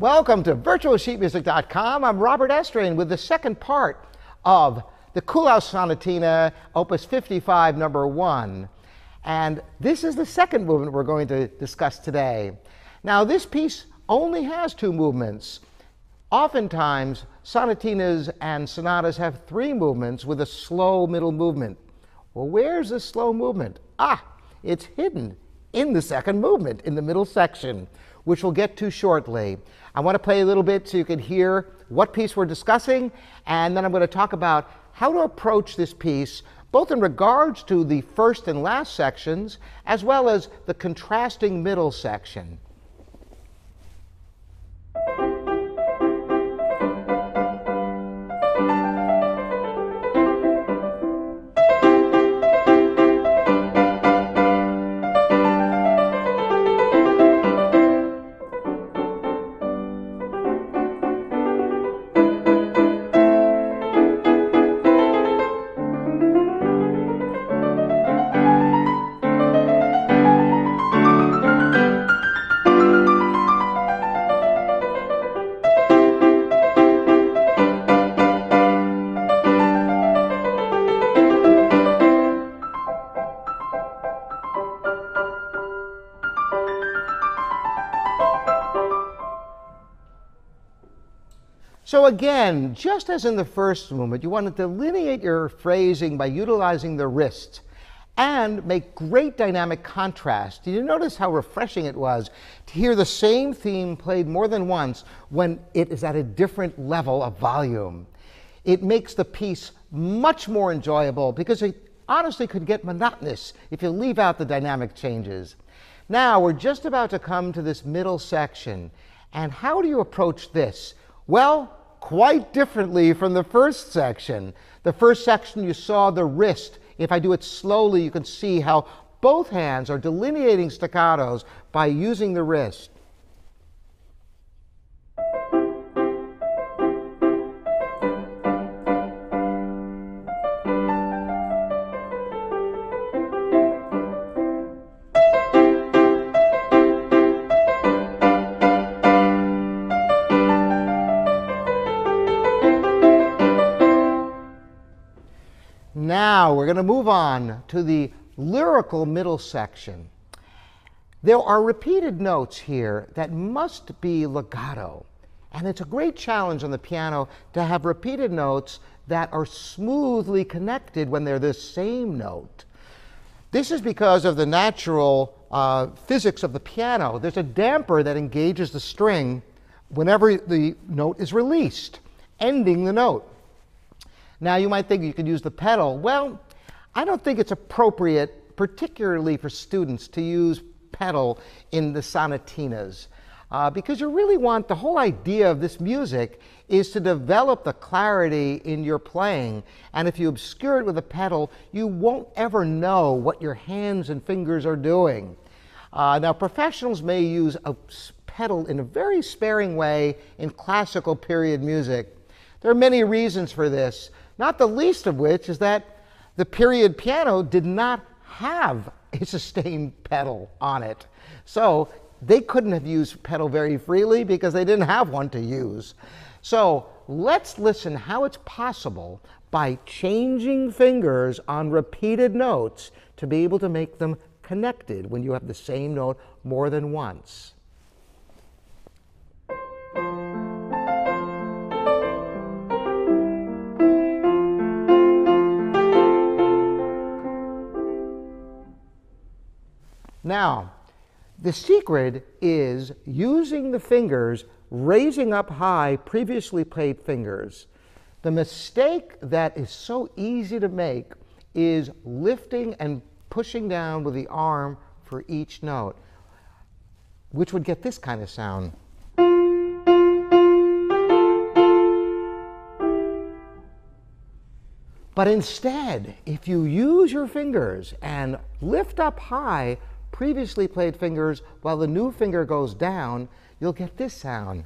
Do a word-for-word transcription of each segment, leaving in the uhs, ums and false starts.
Welcome to virtual sheet music dot com. I'm Robert Estrin with the second part of the Kuhlau Sonatina, Opus fifty-five, number one. And this is the second movement we're going to discuss today. Now, this piece only has two movements. Oftentimes, sonatinas and sonatas have three movements with a slow middle movement. Well, where's the slow movement? Ah, it's hidden in the second movement, in the middle section, which we'll get to shortly. I want to play a little bit so you can hear what piece we're discussing, and then I'm going to talk about how to approach this piece, both in regards to the first and last sections, as well as the contrasting middle section. So again, just as in the first movement, you want to delineate your phrasing by utilizing the wrist and make great dynamic contrast. Did you notice how refreshing it was to hear the same theme played more than once when it is at a different level of volume? It makes the piece much more enjoyable because it honestly could get monotonous if you leave out the dynamic changes. Now, we're just about to come to this middle section. And how do you approach this? Well, quite differently from the first section. The first section you saw the wrist. If I do it slowly, you can see how both hands are delineating staccatos by using the wrist. Now we're going to move on to the lyrical middle section. There are repeated notes here that must be legato, and it's a great challenge on the piano to have repeated notes that are smoothly connected when they're the same note. This is because of the natural uh, physics of the piano. There's a damper that engages the string whenever the note is released, ending the note. Now, you might think you could use the pedal. Well, I don't think it's appropriate, particularly for students, to use pedal in the sonatinas, uh, because you really want, the whole idea of this music is to develop the clarity in your playing. And if you obscure it with a pedal, you won't ever know what your hands and fingers are doing. Uh, now, professionals may use a pedal in a very sparing way in classical period music. There are many reasons for this. Not the least of which is that the period piano did not have a sustained pedal on it. So they couldn't have used pedal very freely because they didn't have one to use. So let's listen how it's possible by changing fingers on repeated notes to be able to make them connected when you have the same note more than once. Now, the secret is using the fingers, raising up high previously played fingers. The mistake that is so easy to make is lifting and pushing down with the arm for each note, which would get this kind of sound. But instead, if you use your fingers and lift up high previously played fingers while the new finger goes down, you'll get this sound.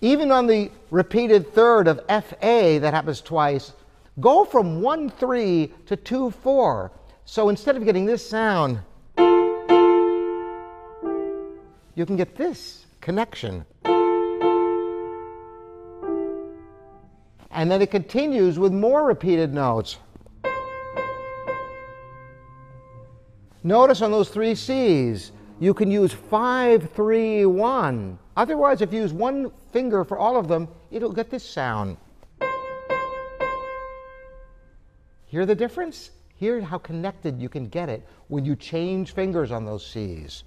Even on the repeated third of F A that happens twice, go from one three to two four. So instead of getting this sound, you can get this connection. And then it continues with more repeated notes. Notice on those three C's, you can use five, three, one. Otherwise, if you use one finger for all of them, it'll get this sound. Hear the difference? Hear how connected you can get it when you change fingers on those C's.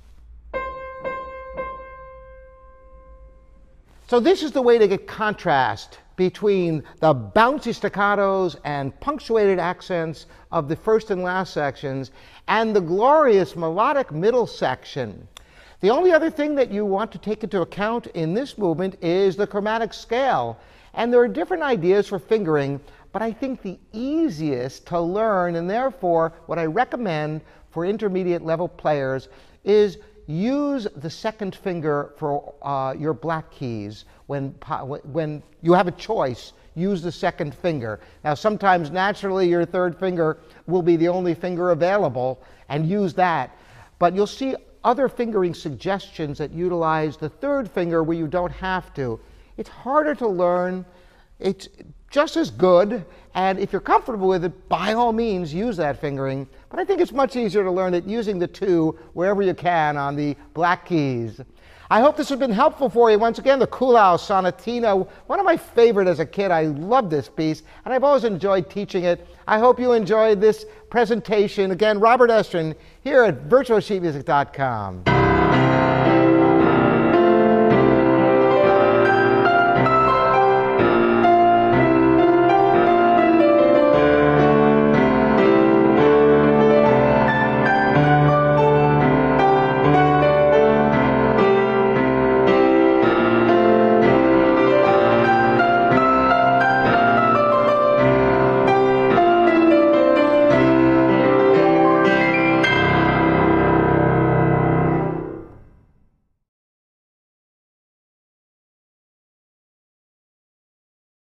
So this is the way to get contrast between the bouncy staccatos and punctuated accents of the first and last sections and the glorious melodic middle section. The only other thing that you want to take into account in this movement is the chromatic scale. And there are different ideas for fingering, but I think the easiest to learn, and therefore what I recommend for intermediate level players, is use the second finger for uh, your black keys. When, when you have a choice, use the second finger. Now, sometimes naturally your third finger will be the only finger available, and use that. But you'll see other fingering suggestions that utilize the third finger where you don't have to. It's harder to learn. It's just as good, and if you're comfortable with it, by all means use that fingering. But I think it's much easier to learn it using the two wherever you can on the black keys. I hope this has been helpful for you. Once again, the Kuhlau Sonatina, one of my favorite as a kid. I love this piece, and I've always enjoyed teaching it. I hope you enjoyed this presentation. Again, Robert Estrin here at virtual sheet music dot com.